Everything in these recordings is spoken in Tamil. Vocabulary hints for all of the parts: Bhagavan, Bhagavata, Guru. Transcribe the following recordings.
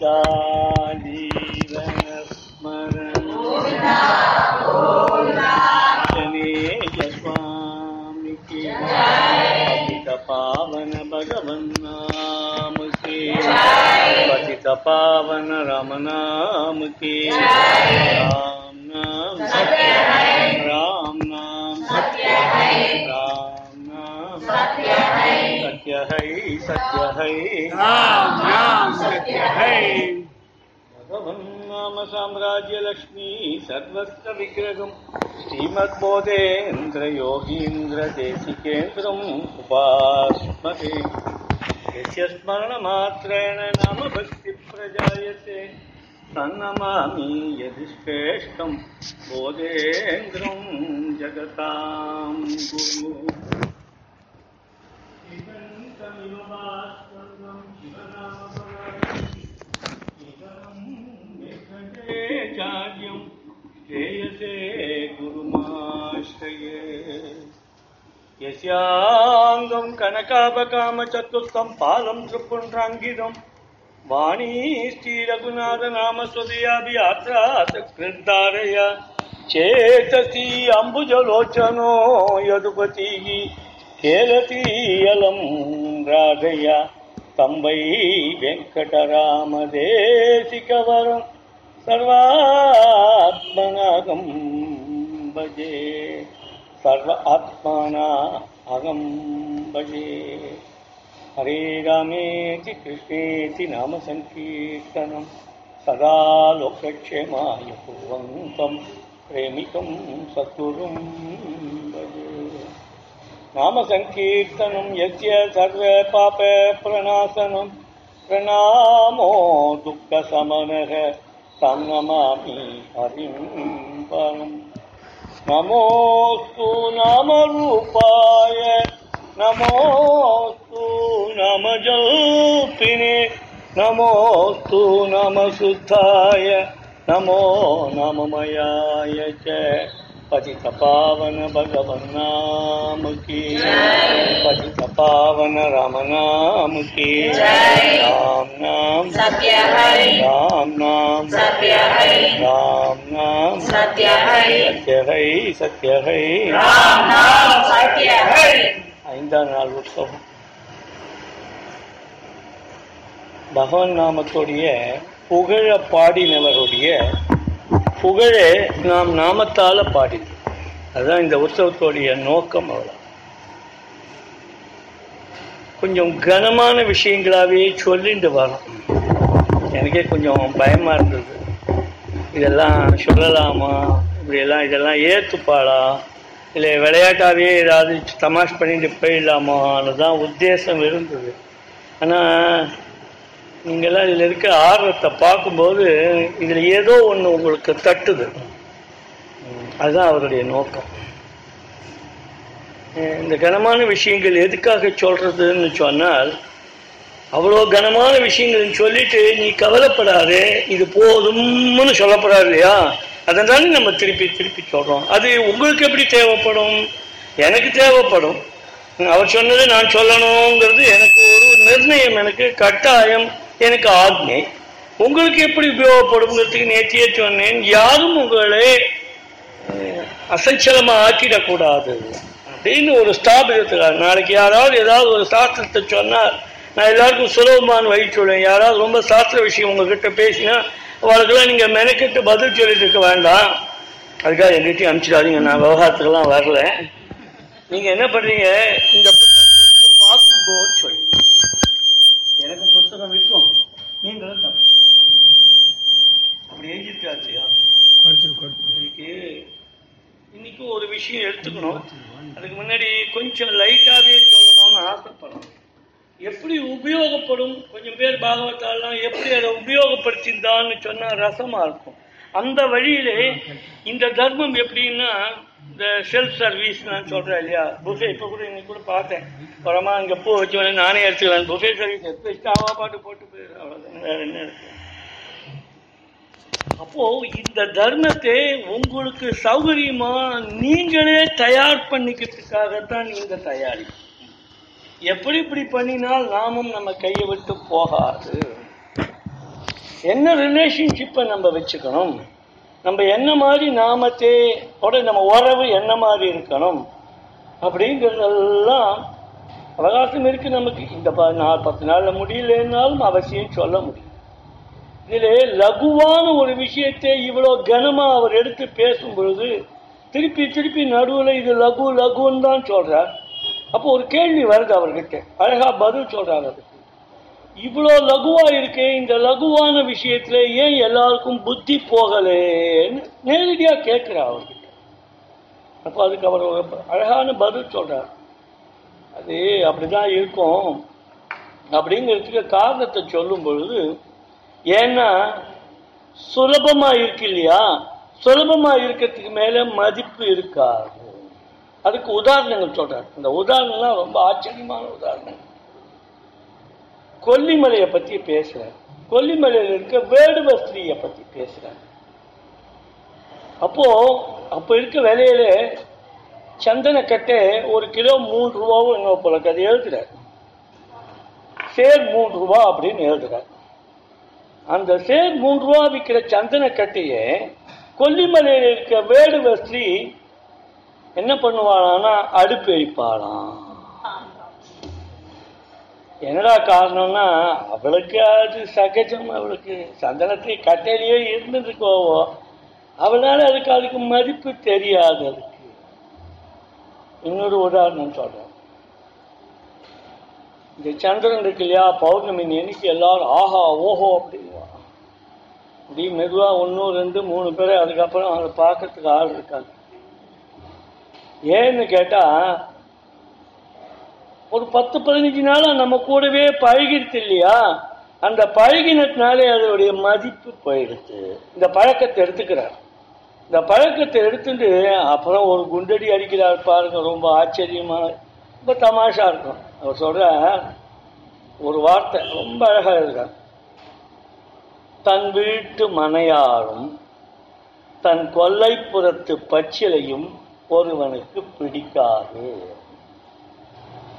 पावन राम नाम के राम नाम सत्य है, राम नाम सत्य है, राम नाम सत्य है, सत्य है सत्य है, राम नाम सत्य है। भगवन् नाम साम्राज्य लक्ष्मी सर्वत्र विग्रहं श्रीमद्बोधेन्द्र योगीन्द्र देशिकेन्द्रं उपास्महे। यस्य स्मरणमात्रेण नाम भक्ति प्रजायते। तन्नमामि यदिष्टेष्टं बोधेन्द्रं जगतां गुरु। चार्यं श्रेयसे गुरुमाश्रये। यस्याङ्गं कनकाभकामचतुस्थं पालं त्रिपुण्ड्राङ्गितं वाणी श्रीरघुनाथनामस्वदीयाभियात्रासकृद्धारय। चेतसि अम्बुजलोचनो यदुपतिः केलति अलं राधय। तं वै वेङ्कटरामदेशिकवरं सर्वात्मनागं भजे। सर्व आत्मना अहं भजे। हरे रामेति कृष्णेति नाम संकीर्तनं सदा लोकक्षेमाय कुर्वन्तं प्रेमिकं सद्गुरुं भजे। नाम संकीर्तनं यस्य सर्वे पापे प्रणाशनं प्रणामो दुःखशमनः। तं नमामि हरिं परम्। नमोस्तु नाम रूपाय, नमोस्तु नाम जल्पिने, नमोस्तु नाम शुद्धाय, नमो नाममयाय च। पतित पावन भगवन् नाम की, पतित पावन राम नाम की। राम नाम सत्य है, राम नाम सत्य है, राम नाम सत्य है, सत्य है सत्य है, राम नाम सत्य है। ஐந்தா நாள் உற்சவம். பகவன் நாமத்துடைய புகழ பாடினவருடைய புகழே நாம் நாமத்தால் பாடினோம். அதுதான் இந்த உற்சவத்தோடைய நோக்கம். அவ்வளோ கொஞ்சம் கனமான விஷயங்களாகவே சொல்லிட்டு வரோம். எனக்கே கொஞ்சம் பயமாக இருந்தது, இதெல்லாம் சொல்லலாமா, இதெல்லாம் ஏற்றுப்பாளா, இல்லை விளையாட்டாகவே ஏதாவது தமாஷ் பண்ணிட்டு போயிடலாமான்னு தான் உத்தேசம் இருந்தது. ஆனால் நீங்கள்லாம் இதில் இருக்க ஆர்வத்தை பார்க்கும்போது இதில் ஏதோ ஒன்று உங்களுக்கு தட்டுது. அதுதான் அவருடைய நோக்கம். இந்த கனமான விஷயங்கள் எதுக்காக சொல்கிறதுன்னு சொன்னால், அவ்வளோ கனமான விஷயங்கள்னு சொல்லிட்டு நீ கவலைப்படாதே, இது போதும்னு சொல்லப்படாது இல்லையா? அதனால நம்ம திருப்பி திருப்பி சொல்கிறோம். அது உங்களுக்கு எப்படி தேவைப்படும்? எனக்கு தேவைப்படும். அவர் சொன்னது நான் சொல்லணுங்கிறது எனக்கு ஒரு நிர்ணயம், எனக்கு கட்டாயம், எனக்கு ஆக்ஞை. உங்களுக்கு எப்படி உபயோகப்படுங்கிறதுக்கு நேற்றையே சொன்னேன், யாரும் உங்களை அசஞ்சலமாக ஆக்கிடக்கூடாது அப்படின்னு ஒரு ஸ்தாபனத்துக்காக. நாளைக்கு யாராவது ஏதாவது ஒரு சாஸ்திரத்தை சொன்னால் நான் எல்லாருக்கும் சுலபமானு வகிச்சுள்ளேன். யாராவது ரொம்ப சாஸ்திர விஷயம் உங்ககிட்ட பேசினா அவளுக்கெல்லாம் நீங்கள் மெனக்கிட்டு பதில் சொல்லிட்டு இருக்க வேண்டாம். அதுக்காக எங்கிட்டையும் அனுப்பிச்சிடாதீங்க, நான் விவகாரத்துக்கெல்லாம் வரல. நீங்கள் என்ன பண்ணுறீங்க, இந்த புத்தகத்தை பார்க்கும்போது சொல்லி எனக்கு புத்தகம் இருக்கும், நீங்களும் அப்படி எழுதியிருக்காச்சியா? எனக்கு இன்னைக்கும் ஒரு விஷயம் எடுத்துக்கணும், அதுக்கு முன்னாடி கொஞ்சம் லைட்டாகவே சொல்லணும்னு ஆசைப்படணும். எப்படி உபயோகப்படும்? கொஞ்சம் பேர் பாகவத்தாலாம் எப்படி அதை உபயோகப்படுத்தியிருந்தான்னு சொன்னால் ரசமாக இருக்கும். அந்த வழியிலே இந்த தர்மம் எப்படின்னா, இந்த செல்ஃப் சர்வீஸ் நான் சொல்கிறேன் இல்லையா, புஃபே. இப்போ கூட இன்னைக்கு கூட பார்த்தேன், அப்புறமா இங்கே பூ வச்சு வேணும் நானே எடுத்துக்கலாம், புஃபே சர்வீஸ் எடுத்து வச்சுட்டு அவா பாட்டு போட்டு போயிடும், அவ்வளோதான், வேறு என்ன இருக்கு? அப்போது இந்த தர்மத்தை உங்களுக்கு சௌகரியமாக நீங்களே தயார் பண்ணிக்கிறதுக்காகத்தான் நீங்கள் தயாரி. எப்படி இப்படி பண்ணினால் நாமும் நம்ம கையை விட்டு போகாது. என்ன ரிலேஷன்ஷிப்பை நம்ம வச்சுக்கணும், நம்ம என்ன மாதிரி நாமத்தையோட நம்ம உறவு என்ன மாதிரி இருக்கணும் அப்படிங்கிறதெல்லாம் அவகாசம் இருக்குது நமக்கு. இந்த 10 நாளில் முடியலன்னாலும் அவசியம் சொல்ல முடியும். இதில் லகுவான ஒரு விஷயத்தை இவ்வளோ கனமாக அவர் எடுத்து பேசும் பொழுது திருப்பி திருப்பி நடுவில் இது லகு லகுன்னு தான் சொல்கிறார். அப்போ ஒரு கேள்வி வருது அவர்கிட்ட, அழகாக பதில் சொல்கிறார். அதுக்கு இவ்வளோ லகுவாக இருக்கே, இந்த லகுவான விஷயத்தில் ஏன் எல்லாருக்கும் புத்தி போகலேன்னு நேரடியாக கேட்குறார் அவர்கிட்ட. அப்போ அதுக்கு அவர் அழகான பதில் சொல்கிறார். அது அப்படி தான் இருக்கும் அப்படிங்கிறதுக்கு காரணத்தை சொல்லும் பொழுது, ஏன்னா சுலபமாக இருக்கு இல்லையா, சுலபமாக இருக்கிறதுக்கு மேலே மதிப்பு இருக்காது. அதுக்கு உதாரணங்கள் சொல்கிறார். இந்த உதாரணம்லாம் ரொம்ப ஆச்சரியமான உதாரணங்கள். கொல்லிமலையை பற்றி பேசுகிறார், கொல்லிமலையில் இருக்க வேடுவ ஸ்திரீயை பற்றி பேசுகிறார். அப்போ இருக்க விலையில சந்தனக்கட்டை 1 கிலோ 3 ரூபாவும் என்ன போல கதை எழுதுறாரு. சேர் 3 ரூபா அப்படின்னு எழுதுறாரு. அந்த சேர் 3 ரூபா விற்கிற சந்தனக்கட்டையை கொல்லிமலையில் இருக்க வேடுவ ஸ்திரீ என்ன பண்ணுவாளான்னா அடுப்பு எரிப்பாளாம். என்னடா காரணம்னா அவளுக்கு அது சகஜம், அவளுக்கு சந்தனத்தை கட்டையிலேயே இருந்துருக்கோவோ, அவளால் அதுக்கு மதிப்பு தெரியாது. அதுக்கு இன்னொரு உதாரணம் சொல்கிறேன். இந்த சந்திரன் இருக்கு இல்லையா, பௌர்ணமி எண்ணிக்கை எல்லாரும் ஆஹா ஓஹோ அப்படின்னா இப்படி மெதுவாக 1 2 3 பேர், அதுக்கப்புறம் அவளை பார்க்கறதுக்கு ஆள் இருக்காங்க. ஏன்னு கேட்டால் ஒரு 10 15 நாள் நம்ம கூடவே பழகிடுது இல்லையா, அந்த பழகினத்தினாலே அதோடைய மதிப்பு போயிடுது. இந்த பழக்கத்தை எடுத்துக்கிறார். இந்த பழக்கத்தை எடுத்துட்டு அப்புறம் ஒரு குண்டடி அடிக்கிறார் பாருங்க, ரொம்ப ஆச்சரியமாக ரொம்ப தமாஷா இருக்கும். அவர் சொல்ற ஒரு வார்த்தை ரொம்ப அழகாக இருக்கார். தன் வீட்டு மனையாரும் தன் கொல்லைப்புறத்து பச்சிலையும் ஒருவனுக்கு பிடிக்காது.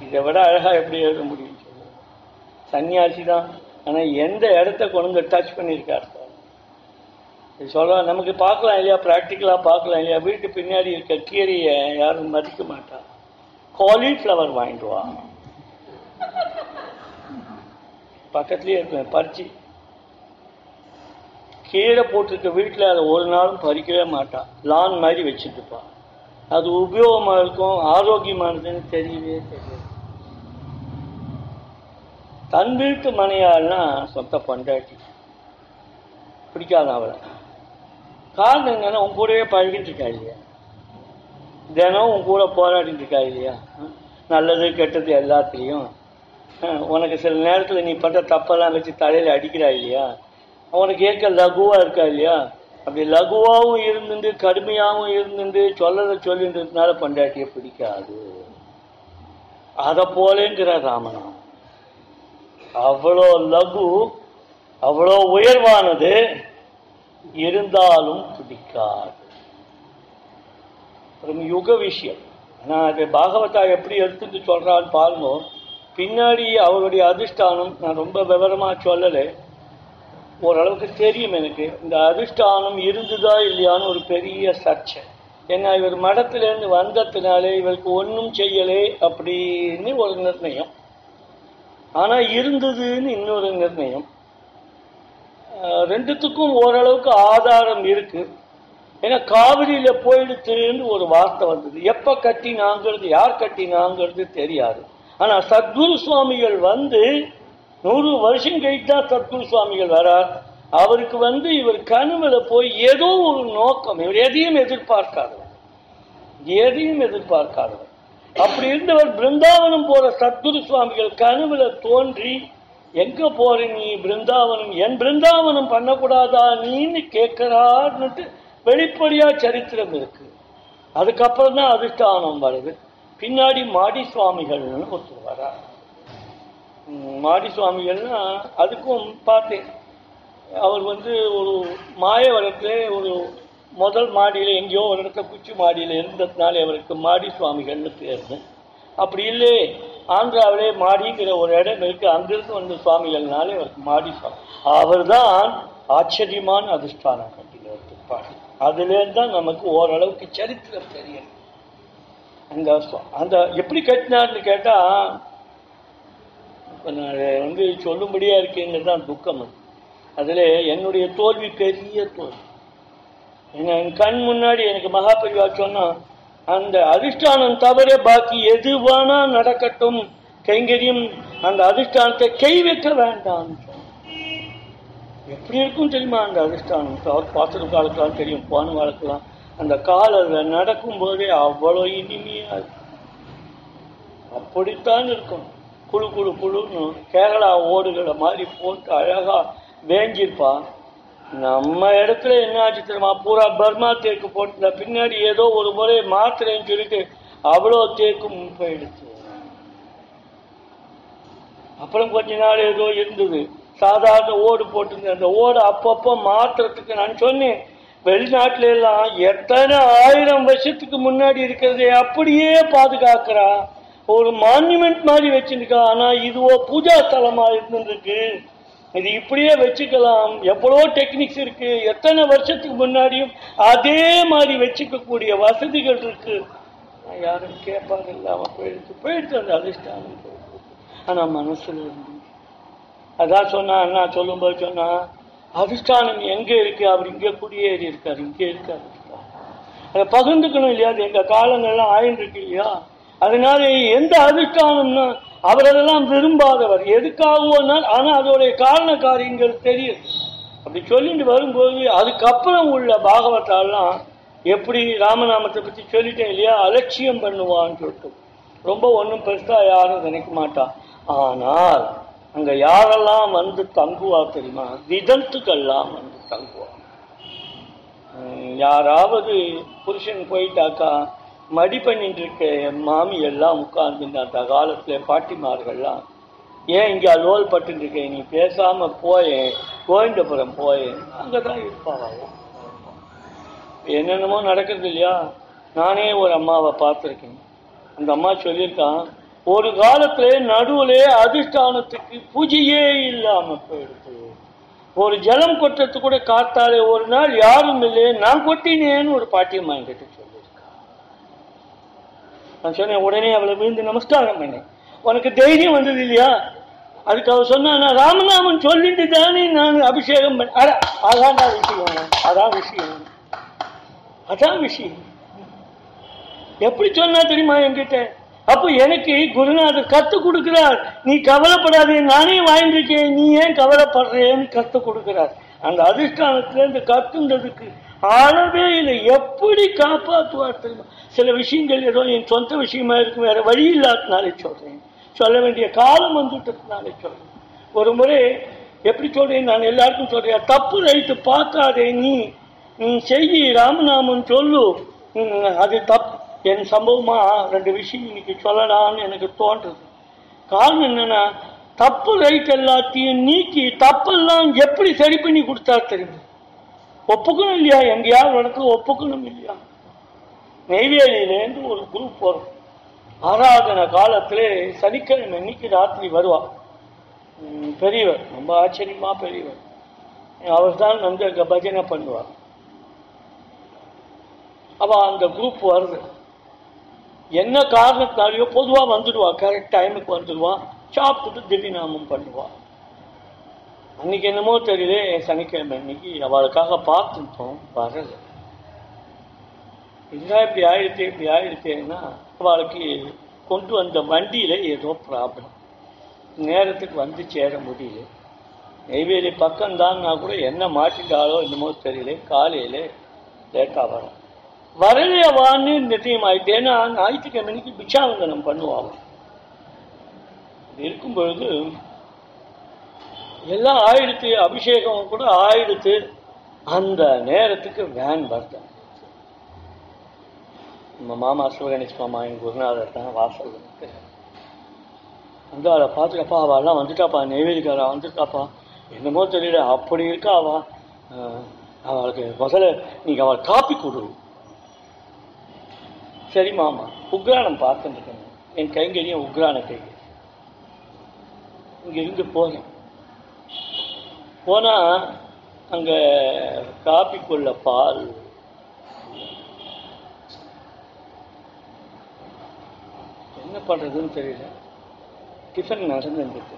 இதை விட அழகாக எப்படி எழுத முடியும்? சன்னியாசி தான், ஆனால் எந்த இடத்த கொண்டு டச் பண்ணியிருக்காரு இது சொல்ல நமக்கு பார்க்கலாம் இல்லையா, ப்ராக்டிக்கலாக பார்க்கலாம் இல்லையா. வீட்டு பின்னாடி இருக்க கீரையை யாரும் மதிக்க மாட்டான், காலிஃப்ளவர் வாங்கிடுவான், பக்கத்துலேயே இருப்பேன் பறிச்சு. கீரை போட்டிருக்க வீட்டில் அதை ஒரு நாளும் பறிக்கவே மாட்டான், லான் மாதிரி வச்சுட்டுருப்பான். அது உபயோகமாக இருக்கும், ஆரோக்கியமானதுன்னு தெரியவே தெரியாது. தன் வீட்டு மனையாள்னா சொத்த பண்டாட்டி பிடிக்காத அவளை. காரணம் என்னன்னா உன் கூடவே பழகிட்டு இருக்கா இல்லையா, தினம் உன் கூட போராடிட்டு இருக்கா இல்லையா, நல்லது கெட்டது எல்லாத்துலேயும். உனக்கு சில நேரத்தில் நீ பண்ணுற தப்பெல்லாம் வச்சு தலையில் அடிக்கிறா இல்லையா, அவனுக்கு ஏற்க லகுவாக இருக்கா இல்லையா. அப்படி லகுவாகவும் இருந்துட்டு கடுமையாகவும் இருந்துட்டு சொல்லதை சொல்லின்றதுனால பண்டாட்டியை பிடிக்காது. அதை போலேங்கிற ராமனாம். அவ்வளோ லகு, அவ்வளோ உயர்வானது, இருந்தாலும் பிடிக்காது. ஒரு யுக விஷயம். ஆனால் அது பாகவதா எப்படி எடுத்துட்டு சொல்கிறான்னு பாருங்க. பின்னாடி அவருடைய அதிஷ்டானம், நான் ரொம்ப விவரமாக சொல்லலை, ஓரளவுக்கு தெரியும் எனக்கு. இந்த அதிஷ்டானம் இருந்துதா இல்லையான்னு ஒரு பெரிய சர்ச்சை. ஏன்னா இவர் மடத்திலேருந்து வந்ததுனாலே இவருக்கு ஒன்றும் செய்யலை அப்படின்னு ஒரு நிர்ணயம், ஆனால் இருந்ததுன்னு இன்னொரு நிர்ணயம். ரெண்டுத்துக்கும் ஓரளவுக்கு ஆதாரம் இருக்குது. ஏன்னா காவிரியில் போயிடுத்துன்னு ஒரு வார்த்தை வந்தது. எப்போ கட்டினாங்கிறது, யார் கட்டினாங்கிறது தெரியாது. ஆனால் சத்குரு சுவாமிகள் வந்து 100 வருஷம் கழித்து தான் சத்குரு சுவாமிகள் வரார். அவருக்கு வந்து இவர் கனவுல போய் ஏதோ ஒரு நோக்கம், இவர் எதையும் எதிர்பார்க்காதவர் அப்படி இருந்தவர் பிருந்தாவனம் போற சத்குரு சுவாமிகள் கனவுல தோன்றி, எங்க போற நீ பிருந்தாவனம், என் பிருந்தாவனம் பண்ணக்கூடாதா நீன்னு கேட்கிறார்னுட்டு வெளிப்படையா சரித்திரம் இருக்கு. அதுக்கப்புறம் தான் அதிஷ்டானம் வருது. பின்னாடி மாடி சுவாமிகள்னு ஒருத்தர் வர்றார். மாடி சுவாமிகள்னா அதுக்கும் பார்த்தேன். அவர் வந்து ஒரு மாயவரத்தில் ஒரு முதல் மாடியில் எங்கேயோ ஒரு இடத்துல குச்சி மாடியில் இருந்ததுனால அவருக்கு மாடி சுவாமிகள்னு பேர். அப்படி இல்லை, ஆந்திராவிலே மாடிங்கிற ஒரு இடம் இருக்குது. அங்கிருந்து வந்து சுவாமிகள்னாலே இவருக்கு மாடி சுவாமி. அவர் தான் ஆச்சரியமான அதிஷ்டானம் கட்டினவர். அதுலேருந்து தான் நமக்கு ஓரளவுக்கு சரித்திரம் தெரியணும். அந்த எப்படி கட்டினார்னு கேட்டால் வந்து சொல்லும்படியாக இருக்குங்கிறது தான் துக்கம். அதில் என்னுடைய தோல்வி பெரிய தோல்வி. என் கண் முன்னாடி எனக்கு மகாபரிவா சொன்னால் அந்த அதிஷ்டானம் தவிர பாக்கி எதுவானா நடக்கட்டும், கைங்கரியம் அந்த அதிஷ்டானத்தை கை வைக்க வேண்டாம். எப்படி இருக்கும் தெரியுமா அந்த அதிஷ்டானம்? பாத்திரம் காலத்துலாம் தெரியும், போன காலத்துலாம் அந்த காலில் நடக்கும்போதே அவ்வளோ இனிமையாக இருக்கும். அப்படித்தான் இருக்கும். குழு குழு குழுன்னு கேரளா ஓடுகளை மாதிரி போட்டு அழகாக வேஞ்சிருப்பான். நம்ம இடத்துல என்ன ஆச்சு தெரியுமா? பூரா பர்மா தேக்கு போட்டு பின்னாடி ஏதோ ஒரு முறை மாத்திரைன்னு சொல்லிட்டு அவ்வளோ தேக்கும் போயிடுச்சு. அப்புறம் கொஞ்ச நாள் ஏதோ இருந்தது சாதாரண ஓடு போட்டு, அந்த ஓடு அப்பப்போ மாத்துறதுக்கு நான் சொன்னேன் வெளிநாட்டில எல்லாம் எத்தனை ஆயிரம் வருஷத்துக்கு முன்னாடி இருக்கிறதே அப்படியே பாதுகாக்கிறா, ஒரு மான்யூமெண்ட் மாதிரி வச்சுருக்கா. ஆனால் இதுவோ பூஜா ஸ்தலமாக இருந்துருக்கு, இது இப்படியே வச்சுக்கலாம். எவ்வளோ டெக்னிக்ஸ் இருக்கு, எத்தனை வருஷத்துக்கு முன்னாடியும் அதே மாதிரி வச்சுக்கக்கூடிய வசதிகள் இருக்கு. யாரும் கேட்பாங்க இல்லாமல் போயிடுச்சு போயிடுச்சு அந்த அதிஷ்டானம் போயிடுச்சு. ஆனால் மனசுல இருந்து அதான் சொன்னா, அண்ணா சொல்லும்போது சொன்னா, அதிஷ்டானம் எங்க இருக்கு? அவர் இங்கே குடியேறி இருக்காரு, இங்கே இருக்காரு. அதை பகிர்ந்துக்கணும் இல்லையா? அது எங்க காலங்கள்லாம் ஆயிருக்கு இல்லையா? அதனால எந்த அதிஷ்டானம்னா அவர் அதெல்லாம் விரும்பாதவர். எதுக்காகவோனால் ஆனால் அதோடைய காரண காரியங்கள் தெரியுது. அப்படி சொல்லிட்டு வரும்போது அதுக்கப்புறம் உள்ள பாகவத்தாலாம் எப்படி ராமநாமத்தை பற்றி சொல்லிட்டேன் இல்லையா, அலட்சியம் பண்ணுவான்னு சொல்லிட்டு ரொம்ப ஒன்றும் பெருசாக யாரும் நினைக்க மாட்டா. ஆனால் அங்கே யாரெல்லாம் வந்து தங்குவா தெரியுமா? விதத்துக்கெல்லாம் வந்து தங்குவா. யாராவது புருஷன் போயிட்டாக்கா மடி பண்ணிட்டு இருக்க என் மாமி எல்லாம் உட்கார்ந்துட்டு அந்த காலத்தில் பாட்டிமார்கள்லாம், ஏன் இங்கே லோல் பட்டுருக்கேன், நீ பேசாமல் போயேன், கோவிந்தபுரம் போயேன், அங்கே தான் இருப்பாங்க. என்னென்னமோ நடக்கிறது இல்லையா? நானே ஒரு அம்மாவை பார்த்துருக்கேன். அந்த அம்மா சொல்லியிருக்கான், ஒரு காலத்தில் நடுவில் அதிஷ்டானத்துக்கு பூஜையே இல்லாமல் போயிடுது. ஒரு ஜலம் கொட்டுறது கூட காத்தாலே ஒரு நாள் யாரும் இல்லையே, நான் கொட்டினேன்னு ஒரு பாட்டியம்மா என்கிட்ட சொல்லு. நான் சொன்னேன், உடனே அவளை விழுந்து நமஸ்காரம் பண்ணேன், உனக்கு தைரியம் வந்தது இல்லையா? அதுக்கு அவள் சொன்னா, ராமநாமன் சொல்லிட்டு தானே நான் அபிஷேகம் பண்ண. அதான் விஷயம், அதான் விஷயம், அதான் விஷயம். எப்படி சொன்னா தெரியுமா என்கிட்ட? அப்போ எனக்கு குருநாதர் கற்றுக் கொடுக்குறார், நீ கவலைப்படாதே, நானே வாங்கிருக்கேன், நீ ஏன் கவலைப்படுறேன்னு கற்றுக் கொடுக்குறார். அந்த அதிஷ்டானத்திலேருந்து கற்றுன்றதுக்கு ஆளவே இல்லை. எப்படி காப்பாற்றுவார் தெரியுமா? சில விஷயங்கள் ஏதோ என் சொந்த விஷயமா இருக்கும், வேற வழி இல்லாததுனாலே சொல்கிறேன், சொல்ல வேண்டிய காலம் வந்துட்டதுனாலே சொல்கிறேன். ஒரு முறை எப்படி சொல்கிறேன், நான் எல்லாருக்கும் சொல்கிறேன், தப்பு ரைட்டு பார்க்காதே, நீ செய்யி, ராமநாமன் சொல்லு, அது தப்பு. என் சம்பவமாக ரெண்டு விஷயம் இன்னைக்கு சொல்லலாம்னு எனக்கு தோன்றுது. காரணம் என்னன்னா, தப்பு ரைட் எல்லாத்தையும் நீக்கி தப்பெல்லாம் எப்படி சரி பண்ணி கொடுத்தா தெரியுமா? ஒப்புக்கணும் இல்லையா? எங்கேயாவது இடத்துல ஒப்புக்கணும் இல்லையா? நெய்வேலியிலேருந்து ஒரு குரூப் வரும். ஆராதனை காலத்தில் சனிக்கிழமை இன்னைக்கு ராத்திரி வருவார் பெரியவர், ரொம்ப ஆச்சரியமாக பெரியவர். அவர் தான் வந்து அங்கே பஜனை பண்ணுவார். அவள் அந்த குரூப் வருது, என்ன காரணத்தினாலையோ பொதுவாக வந்துடுவாள், கரெக்ட் டைமுக்கு வந்துடுவான், சாப்பிட்டு திவ்யநாமம் பண்ணுவாள். அன்னைக்கு என்னமோ தெரியல, சனிக்கிழமை அன்னைக்கு அவளுக்காக பார்த்துட்டோம், வரல. இதுதான் இப்படி ஆயிடுச்சு, இப்படி ஆயிடுச்சேன்னா அவளுக்கு கொண்டு வந்த வண்டியில் ஏதோ ப்ராப்ளம், நேரத்துக்கு வந்து சேர முடியல. நெய்வேலி பக்கம்தான்னா கூட என்ன மாட்டிட்டாலோ என்னமோ தெரியல, காலையில் லேட்டாக வரும் வரலையவான்னு நிச்சயம் ஆயிட்டு. ஏன்னா ஞாயிற்றுக்கிழமைக்கு பிக்ஷாவந்தனம் பண்ணுவாங்க. இருக்கும்பொழுது எல்லாம் ஆயிடுத்து, அபிஷேகம் கூட ஆயிடுத்து. அந்த நேரத்துக்கு வேன் வருது. நம்ம மாமா சிவகணேஷ் மாமா என் குருநாதர் தான் வாசல் வந்து அவளை பார்த்துக்கப்பா, அவெல்லாம் வந்துட்டாப்பா, நெய்வேலிக்காரா வந்துட்டாப்பா, என்னமோ தெரியல அப்படி இருக்கா அவா. அவளுக்கு முதல்ல நீங்கள் அவளை காப்பி கொடு. சரி மாமா, உக்ரானம் பார்த்துட்டு இருக்கேன், என் கைங்கரியும் உக்ரான கைங்கரி. இங்கிருந்து போனோம். போனால் அங்கே காப்பிக்குள்ள பால், என்ன பண்ணுறதுன்னு தெரியல. டிஃபன் நடந்துருக்கு.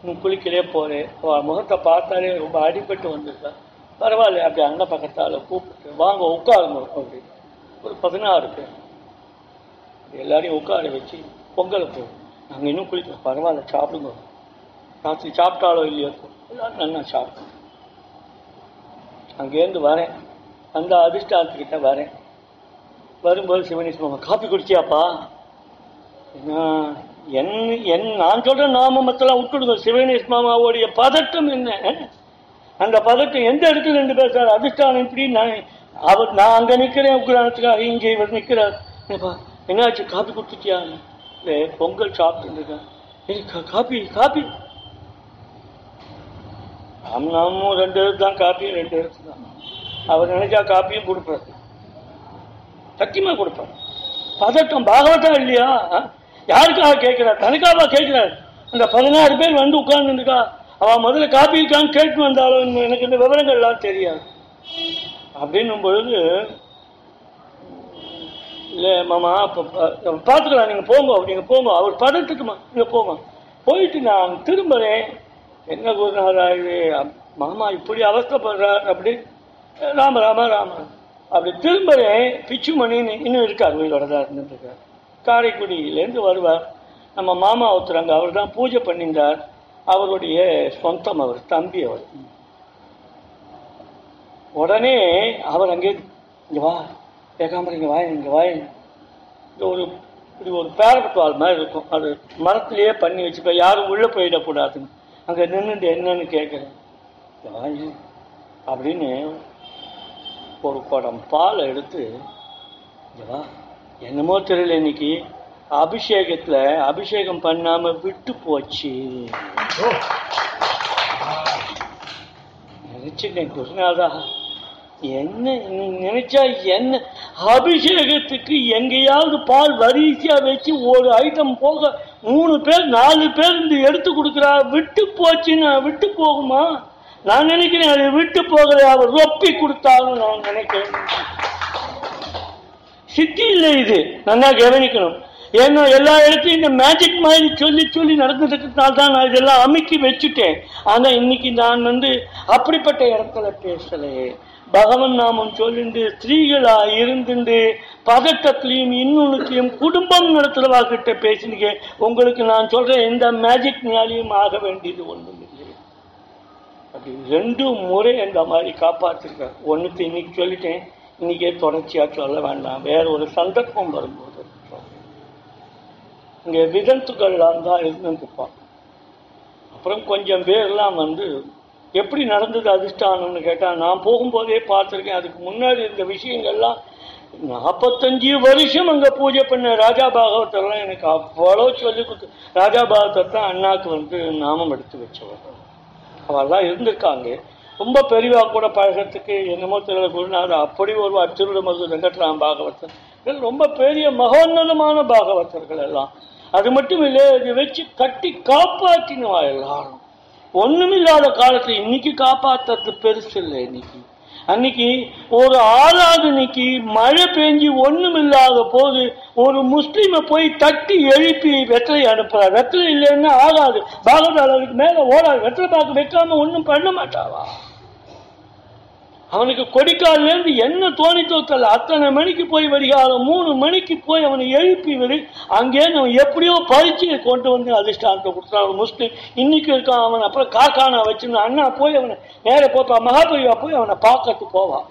இன்னும் குளிக்கலே போகிறேன். முகத்தை பார்த்தாலே ரொம்ப அடிபட்டு வந்திருக்கேன். பரவாயில்ல, அப்படி அண்ணன் பக்கத்தால் கூப்பிட்டு வாங்க உட்காருங்க அப்படின்னு ஒரு 16 பேர் எல்லாரையும் உட்கார வச்சு பொங்கலை போகும். நாங்கள் இன்னும் குளிக்கிறோம். பரவாயில்ல, சாப்பிடுங்க. ராத்திரி சாப்பிட்டாலோ இல்லையோ எல்லாரும் நல்லா சாப்பிடுவோம். அங்கேருந்து வரேன், அந்த அதிர்ஷ்டாத்துக்கிட்ட வரேன். வரும்போது சிவனேஷ் மாமா, காப்பி குடிச்சியாப்பா? ஏன்னா என் நான் சொல்கிற நாமத்தெல்லாம் விட்டுடுங்க. சிவனேஷ் மாமாவோடைய பதட்டம் என்ன, அந்த பதட்டம் எந்த இடத்துல ரெண்டு பேர் சார் அதிர்ஷ்டானம் இப்படி. நான் அவர் நான் அங்கே நிற்கிறேன் உக்ரானத்துக்காக, இங்கே இவர் நிற்கிறார். என்னாச்சு, காப்பி கொடுத்துட்டியா? இல்லை, பொங்கல் சாப்பிட்டுருக்கேன். எனக்கு காப்பி காப்பி நாமும் 2 பேருக்கு தான் காப்பியும் 2 பேருக்கு தான். அவர் நினைச்சா காப்பியும் கொடுப்பாரு, சத்தியமாக கொடுப்பாரு. பதட்டம் பாகவதா இல்லையா? யாருக்காக கேட்கிறார்? தனக்காக கேட்கிறார். அந்த 16 பேர் வந்து உட்கார்ந்துருக்கா. அவன் முதல்ல காப்பி இருக்கான்னு கேட்டு வந்தாலும் எனக்கு இந்த விவரங்கள்லாம் தெரியாது அப்படின்னும் பொழுது, இல்லை மாமா இப்போ பார்த்துக்கலாம், நீங்கள் போங்க, நீங்கள் போங்க. அவர் பதட்டத்துக்குமா, இங்கே போங்க. போயிட்டு நான் திரும்புகிறேன். என்ன குருநாதா இது, மாமா இப்படி அவஸ்தப்படுறார் அப்படி. ராம ராம ராம அப்படி திரும்புகிறேன். பிச்சுமணின்னு இன்னும் இருக்கார், உயிரோட தான் இருந்துருக்கார். காரைக்குடியிலேருந்து வருவார். நம்ம மாமா ஒருத்தராங்க, அவர் தான் பூஜை பண்ணியிருந்தார். அவருடைய சொந்தம், அவர் தம்பி. அவர் உடனே அவர் அங்கே, இங்கே வா கேட்காம, இங்கே வாய், இங்கே வாய். இந்த ஒரு இப்படி ஒரு பேரட் பால் மாதிரி இருக்கும், அது மரத்துலேயே பண்ணி வச்சுப்பா, யாரும் உள்ளே போயிடக்கூடாதுன்னு. அங்கே நின்றுட்டு என்னன்னு கேட்குறேன். வாய் அப்படின்னு ஒரு குடம் பால் எடுத்து, இங்கே வா. என்னமோ தெரியல, இன்னைக்கு அபிஷேகத்தில் அபிஷேகம் பண்ணாமல் விட்டு போச்சு. நினச்சிட்டேன் குருநாதா, என்ன நினைச்சா என்ன, அபிஷேகத்துக்கு எங்கேயாவது பால் வரிசையா வச்சு ஒரு ஐட்டம் போக 3 பேர் 4 பேர் இந்த எடுத்து கொடுக்குறா. விட்டு போச்சுன்னா விட்டு போகுமா? நான் நினைக்கிறேன் அது விட்டு போகிற. அவர் ரொப்பி கொடுத்தாலும் நான் நினைக்கிறேன் சித்தி இல்லை. இது நல்லா கவனிக்கணும். ஏன்னா எல்லா இடத்தையும் இந்த மேஜிக் மாதிரி சொல்லி சொல்லி நடந்துட்டதுனால தான் நான் இதெல்லாம் அமுக்கி வச்சுட்டேன். ஆனால் இன்னைக்கு நான் வந்து அப்படிப்பட்ட இடத்துல பேசலை. பகவன் நாமம் சொல்லிண்டு ஸ்திரீகளா இருந்துண்டு பதட்டத்திலையும் இன்னொன்னுத்தையும் குடும்பம் நடத்துகிறவா கிட்ட பேசினுங்க. உங்களுக்கு நான் சொல்கிறேன், எந்த மேஜிக்னாலையும் ஆக வேண்டியது ஒன்றும் இல்லை. அப்படி 2 முறை இந்த மாதிரி காப்பாற்றிருக்கேன். ஒன்றுக்கு இன்னைக்கு சொல்லிட்டேன், இன்னைக்கே தொடர்ச்சியாக சொல்ல வேண்டாம், வேற ஒரு சந்தர்ப்பம் வரும்போது. இங்கே விதந்துக்கள்லாம் தான் இருந்துருப்பான். அப்புறம் கொஞ்சம் பேர்லாம் வந்து எப்படி நடந்தது அதிர்ஷ்டானம்னு கேட்டால், நான் போகும்போதே பார்த்துருக்கேன். அதுக்கு முன்னாடி இந்த விஷயங்கள்லாம் 45 வருஷம் அங்கே பூஜை பண்ண ராஜா பாகவதெல்லாம் எனக்கு அவ்வளோ சொல்லி கொடுத்து. ராஜா பாகவதர் தான் அண்ணாவுக்கு வந்து நாமம் எடுத்து வச்சவர். அவெல்லாம் இருந்திருக்காங்க. ரொம்ப பெரியவா கூட பழகத்துக்கு என்னமோ தெரியல குருநாதர். அப்படி ஒரு அச்சுறுமது வெங்கட்ராம் பாகவதர் ரொம்ப பெரிய மகோன்னதமான பாகவதர்கள் எல்லாம். அது மட்டும் இல்லை, இது வச்சு கட்டி காப்பாற்றினுவா எல்லாரும். ஒன்றுமில்லாத காலத்தில் இன்னைக்கு காப்பாற்றுறது பெருசு இல்லை. அன்னைக்கு ஒரு ஆளாது இன்னைக்கு மழை பெஞ்சு ஒன்றும் இல்லாத போது ஒரு முஸ்லீமை போய் தட்டி எழுப்பி வெற்றிலை அனுப்புறார். வெற்றிலை இல்லைன்னா ஆகாது, பாகவதாளருக்கு மேலே ஓடாது. வெற்றிலை பார்க்க வைக்காம ஒன்றும் பண்ண மாட்டாவா? அவனுக்கு கொடிக்காலிலேருந்து என்ன தோணி தோத்தல, அத்தனை மணிக்கு போய் வடிகாலம் 3 மணிக்கு போய் அவனை எழுப்பி விடு. அங்கேருந்து அவன் எப்படியோ பறிச்சு கொண்டு வந்து அதிர்ஷ்டானத்தை கொடுத்தான். அவன் முஸ்லீம் இன்னைக்கு இருக்கான் அவன். அப்புறம் காக்கானா வச்சிருந்தான். அண்ணா போய் அவனை நேர போப்பான், மகாபரிவா போய் அவனை பார்க்கறதுக்கு போவான்.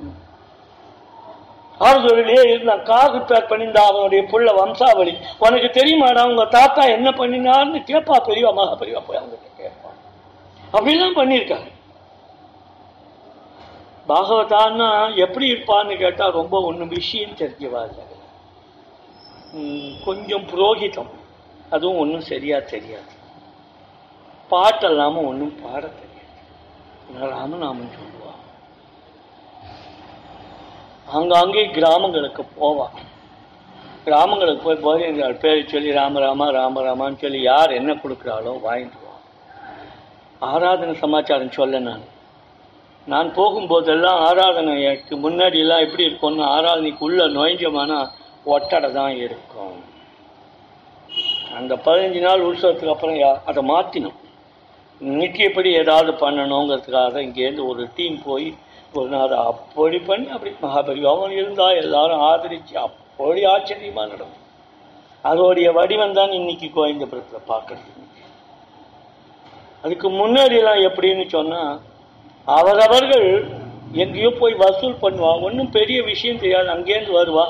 ஆறுதொழிலே இருந்தான். கார் ரிப்பேர் பண்ணியிருந்தா அவனுடைய புள்ள வம்சாவளி. உனக்கு தெரியுமாடா உங்க தாத்தா என்ன பண்ணினார்னு கேட்பா பெரியவா, மகாபரிவா போய் அவங்ககிட்ட கேட்பான். அப்படிலாம் பண்ணியிருக்காரு. பாகவதான்னா எப்படி இருப்பான்னு கேட்டால் ரொம்ப ஒன்றும் விஷயம் தெரிஞ்சவாங்க, கொஞ்சம் புரோகிதம், அதுவும் ஒன்றும் சரியாக தெரியாது. பாட்டெல்லாமல் ஒன்றும் பாட தெரியாது. ராமநாமன் சொல்லுவான். அங்காங்கே கிராமங்களுக்கு போவான். கிராமங்களுக்கு போய் போதை பேரை சொல்லி ராமராமா ராமராமான்னு சொல்லி யார் என்ன கொடுக்குறாலோ வாங்கிடுவான். ஆராதனை சமாச்சாரம் சொல்ல நான் நான் போகும்போதெல்லாம் ஆராதனைக்கு முன்னாடியெல்லாம் எப்படி இருக்கும்னு ஆராதனைக்குள்ளே நுழைஞ்சமானா ஒட்டடை தான் இருக்கும். அந்த 15 நாள் உற்சவத்துக்கு அப்புறம் அதை மாற்றினோம். நிச்சயப்படி ஏதாவது பண்ணணுங்கிறதுக்காக தான் இங்கேருந்து ஒரு டீம் போய் ஒரு நாள் அப்படி பண்ணி அப்படி மகாபரிவாகவும் இருந்தால் எல்லாரும் ஆதரித்து அப்படி ஆச்சரியமாக நடக்கும். அதோடைய வடிவம் தான் இன்றைக்கி கோயந்தபுரத்தில் பார்க்குறது. அதுக்கு முன்னாடிலாம் எப்படின்னு சொன்னால் அவரவர்கள் எங்கேயோ போய் வசூல் பண்ணுவா, ஒன்றும் பெரிய விஷயம் தெரியாது, அங்கேருந்து வருவா,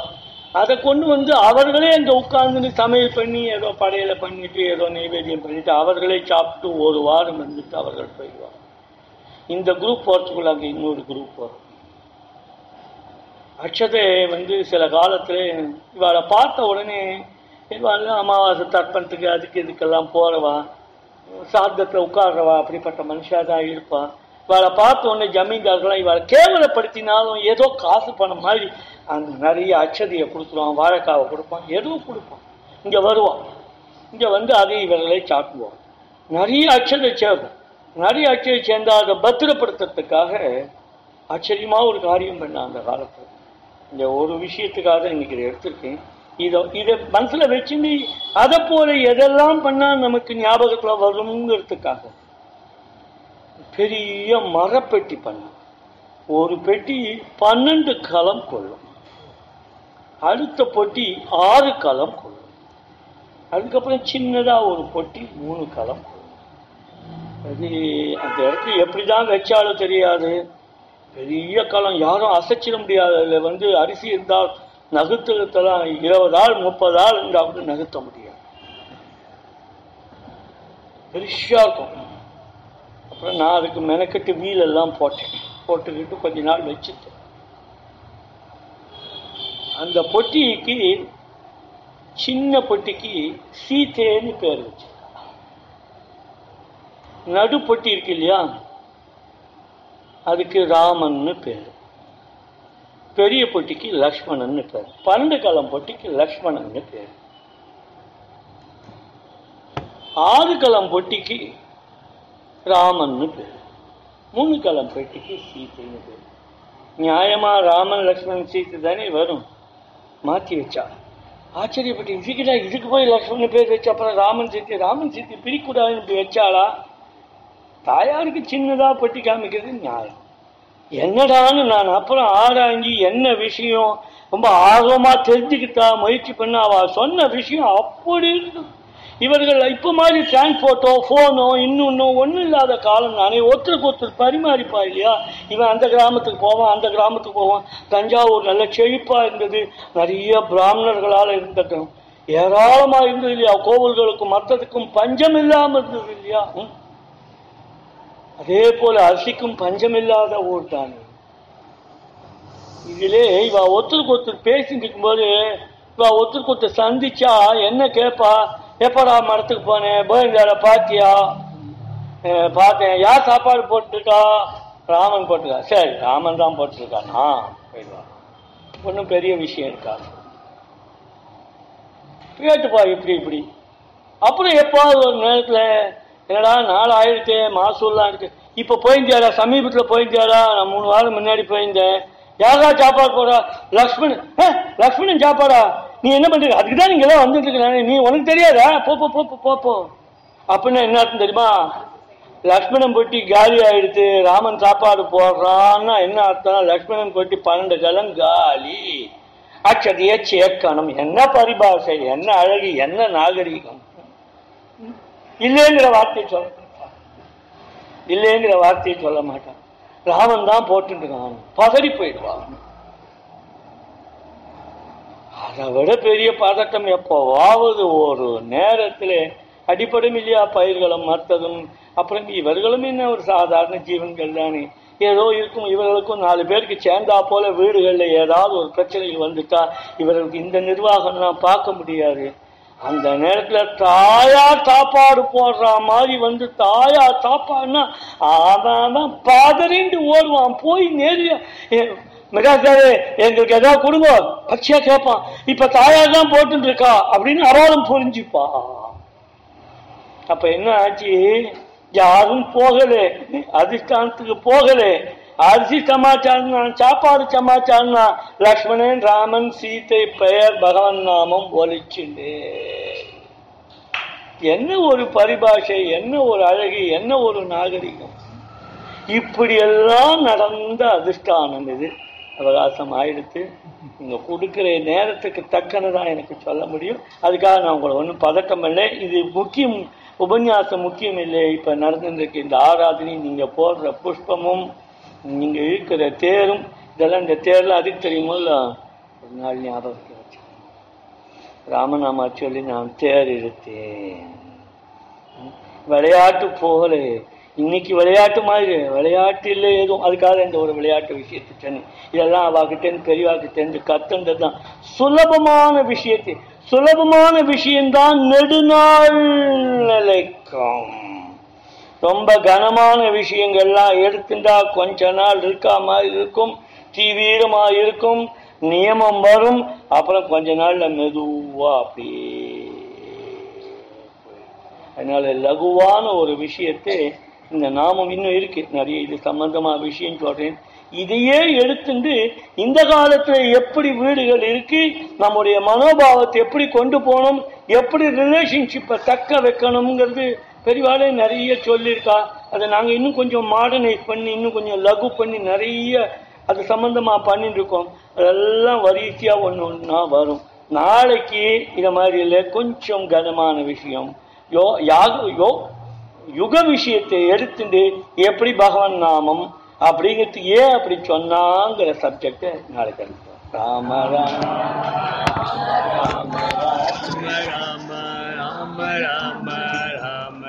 அதை கொண்டு வந்து அவர்களே அந்த உட்கார்ந்து சமையல் பண்ணி ஏதோ படையலை பண்ணிட்டு ஏதோ நைவேத்தியம் பண்ணிட்டு அவர்களே சாப்பிட்டு ஒரு வாரம் வந்துட்டு அவர்கள் போயிடுவாங்க. இந்த குரூப் போகிறதுக்குள்ள அங்கே இன்னொரு குரூப் வரும். அச்சதை சில காலத்தில் இவளை பார்த்த உடனே இவள் அமாவாசை தர்ப்பணத்துக்கு அதுக்கு இதுக்கெல்லாம் போகிறவா, சாதத்தில் உட்கார்றவா, அப்படிப்பட்ட மனுஷாக தான் இருப்பான். இவளை பார்த்த உடனே ஜமீன்தார்கள்லாம் இவளை கேவலப்படுத்தினாலும் ஏதோ காசு பண்ண மாதிரி அந்த நிறைய அச்சதையை கொடுத்துருவான், வாழைக்காவை கொடுப்பான், எதுவும் கொடுப்பான். இங்கே வருவான், இங்கே வந்து அதை இவர்களே சாப்பிடுவான். நிறைய அச்சதை சேர்க்கும், நிறைய அச்சதை சேர்ந்தால் அதை பத்திரப்படுத்துறதுக்காக ஆச்சரியமாக ஒரு காரியம் பண்ண அந்த காலத்தில். இந்த ஒரு விஷயத்துக்காக இன்னைக்கு இதை எடுத்துருக்கேன். இதை மனசில் வச்சுன்னு அதை போல எதெல்லாம் பண்ணால் நமக்கு ஞாபகத்தில் வருங்கிறதுக்காக பெரிய மரப்பெட்டி பண்ண ஒரு பெட்டி 12 கலம் கொள்ளும், அடுத்த பொட்டி 6 கலம் கொள்ளும், அதுக்கப்புறம் சின்னதாக ஒரு பொட்டி 3 கலம் கொள்ளும். அது அந்த இடத்துல எப்படி தான் வச்சாலும் தெரியாது, பெரிய கலம், யாரும் அசைச்சிட முடியாது. அதில் அரிசி இருந்தால் நகர்த்தலாம், 20 ஆள் 30 ஆள் இருந்தால் கூட நகர்த்த முடியாது, பெருசாக இருக்கும். அப்புறம் நான் அதுக்கு மெனக்கட்டு வீலெல்லாம் போட்டுக்கிட்டு கொஞ்ச நாள் வச்சுட்டேன். அந்த பொட்டிக்கு, சின்ன பொட்டிக்கு சீத்தேன்னு பேர் வச்சு, நடு பொட்டி இருக்கு இல்லையா, அதுக்கு ராமன்னு பேர், பெரிய பொட்டிக்கு லக்ஷ்மணன்னு பேர், 12 கலம் பொட்டிக்கு லக்ஷ்மணன்னு பேர், 6 கலம் பொட்டிக்கு ராமன்னு பேர், 3 கலம் பொட்டிக்கு சீத்தைன்னு பேர். நியாயமா ராமன் லக்ஷ்மணன் சீத்தை தானே வரும், மாற்றி வச்சா ஆச்சரியப்பட்டு இதுக்கிட்டா இதுக்கு போய் லக்ஷ்மணன் பேர் வச்சா, அப்புறம் ராமன் சீத்தை பிரிக்கூடாதுன்னு வச்சாளா, தாயாருக்கு சின்னதாக பொட்டி காமிக்கிறது நியாயம் என்னடான்னு நான் அப்புறம் ஆராய்ஞ்சி என்ன விஷயம் ரொம்ப ஆர்வமாக தெரிஞ்சுக்கிட்டா முயற்சி பண்ண அவள் சொன்ன விஷயம் அப்படி இருக்கு. இவர்கள் இப்போ மாதிரி டிரான்ஸ்போர்ட்டோ ஃபோனோ இன்னும் ஒன்றும் இல்லாத காலம் நானே, ஒருத்தருக்கு ஒருத்தர் பரிமாறிப்பா இல்லையா, இவன் அந்த கிராமத்துக்கு போவான் அந்த கிராமத்துக்கு போவான். தஞ்சாவூர் நல்ல செழிப்பாக இருந்தது, நிறைய பிராமணர்களால் இருந்தது, ஏராளமாக இருந்தது இல்லையா, கோவில்களுக்கும் மற்றதுக்கும் பஞ்சம் இல்லாமல் இருந்தது இல்லையா. அதே போல அரிசிக்கும் பஞ்சமில்லாத ஊர் தான். இதிலே இவ ஒருத்தருக்கு ஒருத்தர் பேசிட்டு இருக்கும்போது இவ ஒருத்தருக்கு ஒருத்தர் சந்திச்சா என்ன கேட்பா, எப்படா மரத்துக்கு போனேன், போயிருந்தால பாத்தியா, பார்த்தேன், யார் சாப்பாடு போட்டுருக்கா, ராமன் போட்டிருக்கா, சரி ராமன் தான் போட்டிருக்கானா போயிடுவா, ஒன்றும் பெரிய விஷயம் இருக்கா, கேட்டுப்பா இப்படி. அப்புறம் எப்பாவது ஒரு நேரத்தில் என்னடா நாள் ஆயிடுச்சு, மாசூல்லாம் இருக்கு, இப்போ போயிருந்தியாரா, சமீபத்தில் போயிருந்தியாரா, நான் 3 வாரம் முன்னாடி போயிருந்தேன், யாரா சாப்பாடு போடுறா, லக்ஷ்மணன், லக்ஷ்மணன் சாப்பாடா, நீ என்ன பண்ணுற, அதுக்கு தான் நீங்கள் எல்லாம் வந்துட்டு இருக்க, நீ உனக்கு தெரியாதா, போ அப்படின்னா என்ன அர்த்தம் தெரியுமா, லக்ஷ்மணன் பொட்டி காலி ஆயிடுத்து ராமன் சாப்பாடு போடுறான்னா என்ன அர்த்தம், லக்ஷ்மணன் பொட்டி 12 கலம் காலி, அச்சதையே சேர்க்கணும். என்ன பரிபாஷை, என்ன அழகு, என்ன நாகரீகம். இல்லைங்கிற வார்த்தையை சொல்ல மாட்டான், ராமன் தான் போட்டுருக்கான், பதறி போயிடுவான். அதை விட பெரிய பதட்டம் எப்போவாவது ஒரு நேரத்தில் அடிப்படும் இல்லையா, பயிர்களும் மற்றதும். அப்புறம் இவர்களும் என்ன ஒரு சாதாரண ஜீவன்கள் தானே, ஏதோ இருக்கும். இவர்களுக்கும் 4 பேருக்கு சேர்ந்தா போல வீடுகளில் ஏதாவது ஒரு பிரச்சனைகள் வந்துட்டா இவர்களுக்கு இந்த நிர்வாகம்லாம் பார்க்க முடியாது. அந்த நேரத்தில் தாயார் சாப்பாடு போடுற மாதிரி தாயார் சாப்பாடுனா அதான் பாதறிண்டு ஓடுவான் போய் நேரிய, மிராசாரே எங்களுக்கு ஏதாவது கொடுங்க, பச்சையா கேட்பான், இப்ப தாயார் தான் போட்டு இருக்கா அப்படின்னு அவளும் புரிஞ்சுப்பா. அப்ப என்ன ஆச்சு, யாரும் போகலே, அதிஷ்டானத்துக்கு போகலே. அரிசி சமாச்சாரம்னா, சாப்பாடு சமாச்சாரம்னா, லக்ஷ்மணன் ராமன் சீத்தை பெயர் பகவன் நாமம் ஒலிச்சுண்டு. என்ன ஒரு பரிபாஷை, என்ன ஒரு அழகு, என்ன ஒரு நாகரிகம். இப்படியெல்லாம் நடந்த அதிஷ்டானம் இது. அவகாசம் ஆயிடுத்து. நீங்கள் கொடுக்குற நேரத்துக்கு தக்கனதான் எனக்கு சொல்ல முடியும். அதுக்காக நான் உங்களை ஒன்றும் பதக்கம் இல்லை. இது முக்கியம், உபன்யாசம் முக்கியம் இல்லை. இப்போ நடந்துருக்கு இந்த ஆராதனை, நீங்கள் போடுற புஷ்பமும் நீங்கள் இருக்கிற தேரும், இதெல்லாம் இந்த தேரில் அதுக்கு தெரியுமோல்ல. ஒரு நாள் ஞாபகம் வச்சு ராமநாமா சொல்லி நான் தேர் எடுத்தேன். விளையாட்டு போகல, இன்னைக்கு விளையாட்டு மாதிரி விளையாட்டு இல்லை எதுவும். அதுக்காக இந்த ஒரு விளையாட்டு விஷயத்தை சொன்னேன். இதெல்லாம் அவாக்கிட்டேன்னு பெரியவாக்கு தெரிஞ்சு கத்துன்றது தான் சுலபமான விஷயத்தை. சுலபமான விஷயம்தான் நெடுநாள் நிலைக்கும். ரொம்ப கனமான விஷயங்கள்லாம் எடுத்துட்டா கொஞ்ச நாள் இருக்கா மாதிரி இருக்கும், தீவிரமாக இருக்கும், நியமம் வரும். அப்புறம் கொஞ்ச நாள்ல மெதுவா அப்படியே. அதனால லகுவான ஒரு விஷயத்தை இந்த நாமம் இன்னும் இருக்கு நிறைய, இது சம்பந்தமா விஷயம் சொல்றேன். இதையே எடுத்துட்டு இந்த காலத்துல எப்படி வீடுகள் இருக்கு, நம்முடைய மனோபாவத்தை எப்படி கொண்டு போகணும், எப்படி ரிலேஷன்ஷிப்பை தக்க வைக்கணுங்கிறது பெரியவாளே நிறைய சொல்லியிருக்கா. அதை நாங்கள் இன்னும் கொஞ்சம் மாடர்னைஸ் பண்ணி, இன்னும் கொஞ்சம் லகு பண்ணி நிறைய அது சம்பந்தமா பண்ணிட்டு இருக்கோம். அதெல்லாம் வரிசையா ஒன்று ஒன்னா வரும். நாளைக்கு இதை மாதிரி இல்லை, கொஞ்சம் கனமான விஷயம் யுக விஷயத்தை எடுத்துட்டு எப்படி பகவன் நாமம் அப்படிங்கிறது ஏன் அப்படி சொன்னாங்கிற சப்ஜெக்ட நாளைக்கு எடுப்போம். ராம ராம ராம ராம ராம ராம.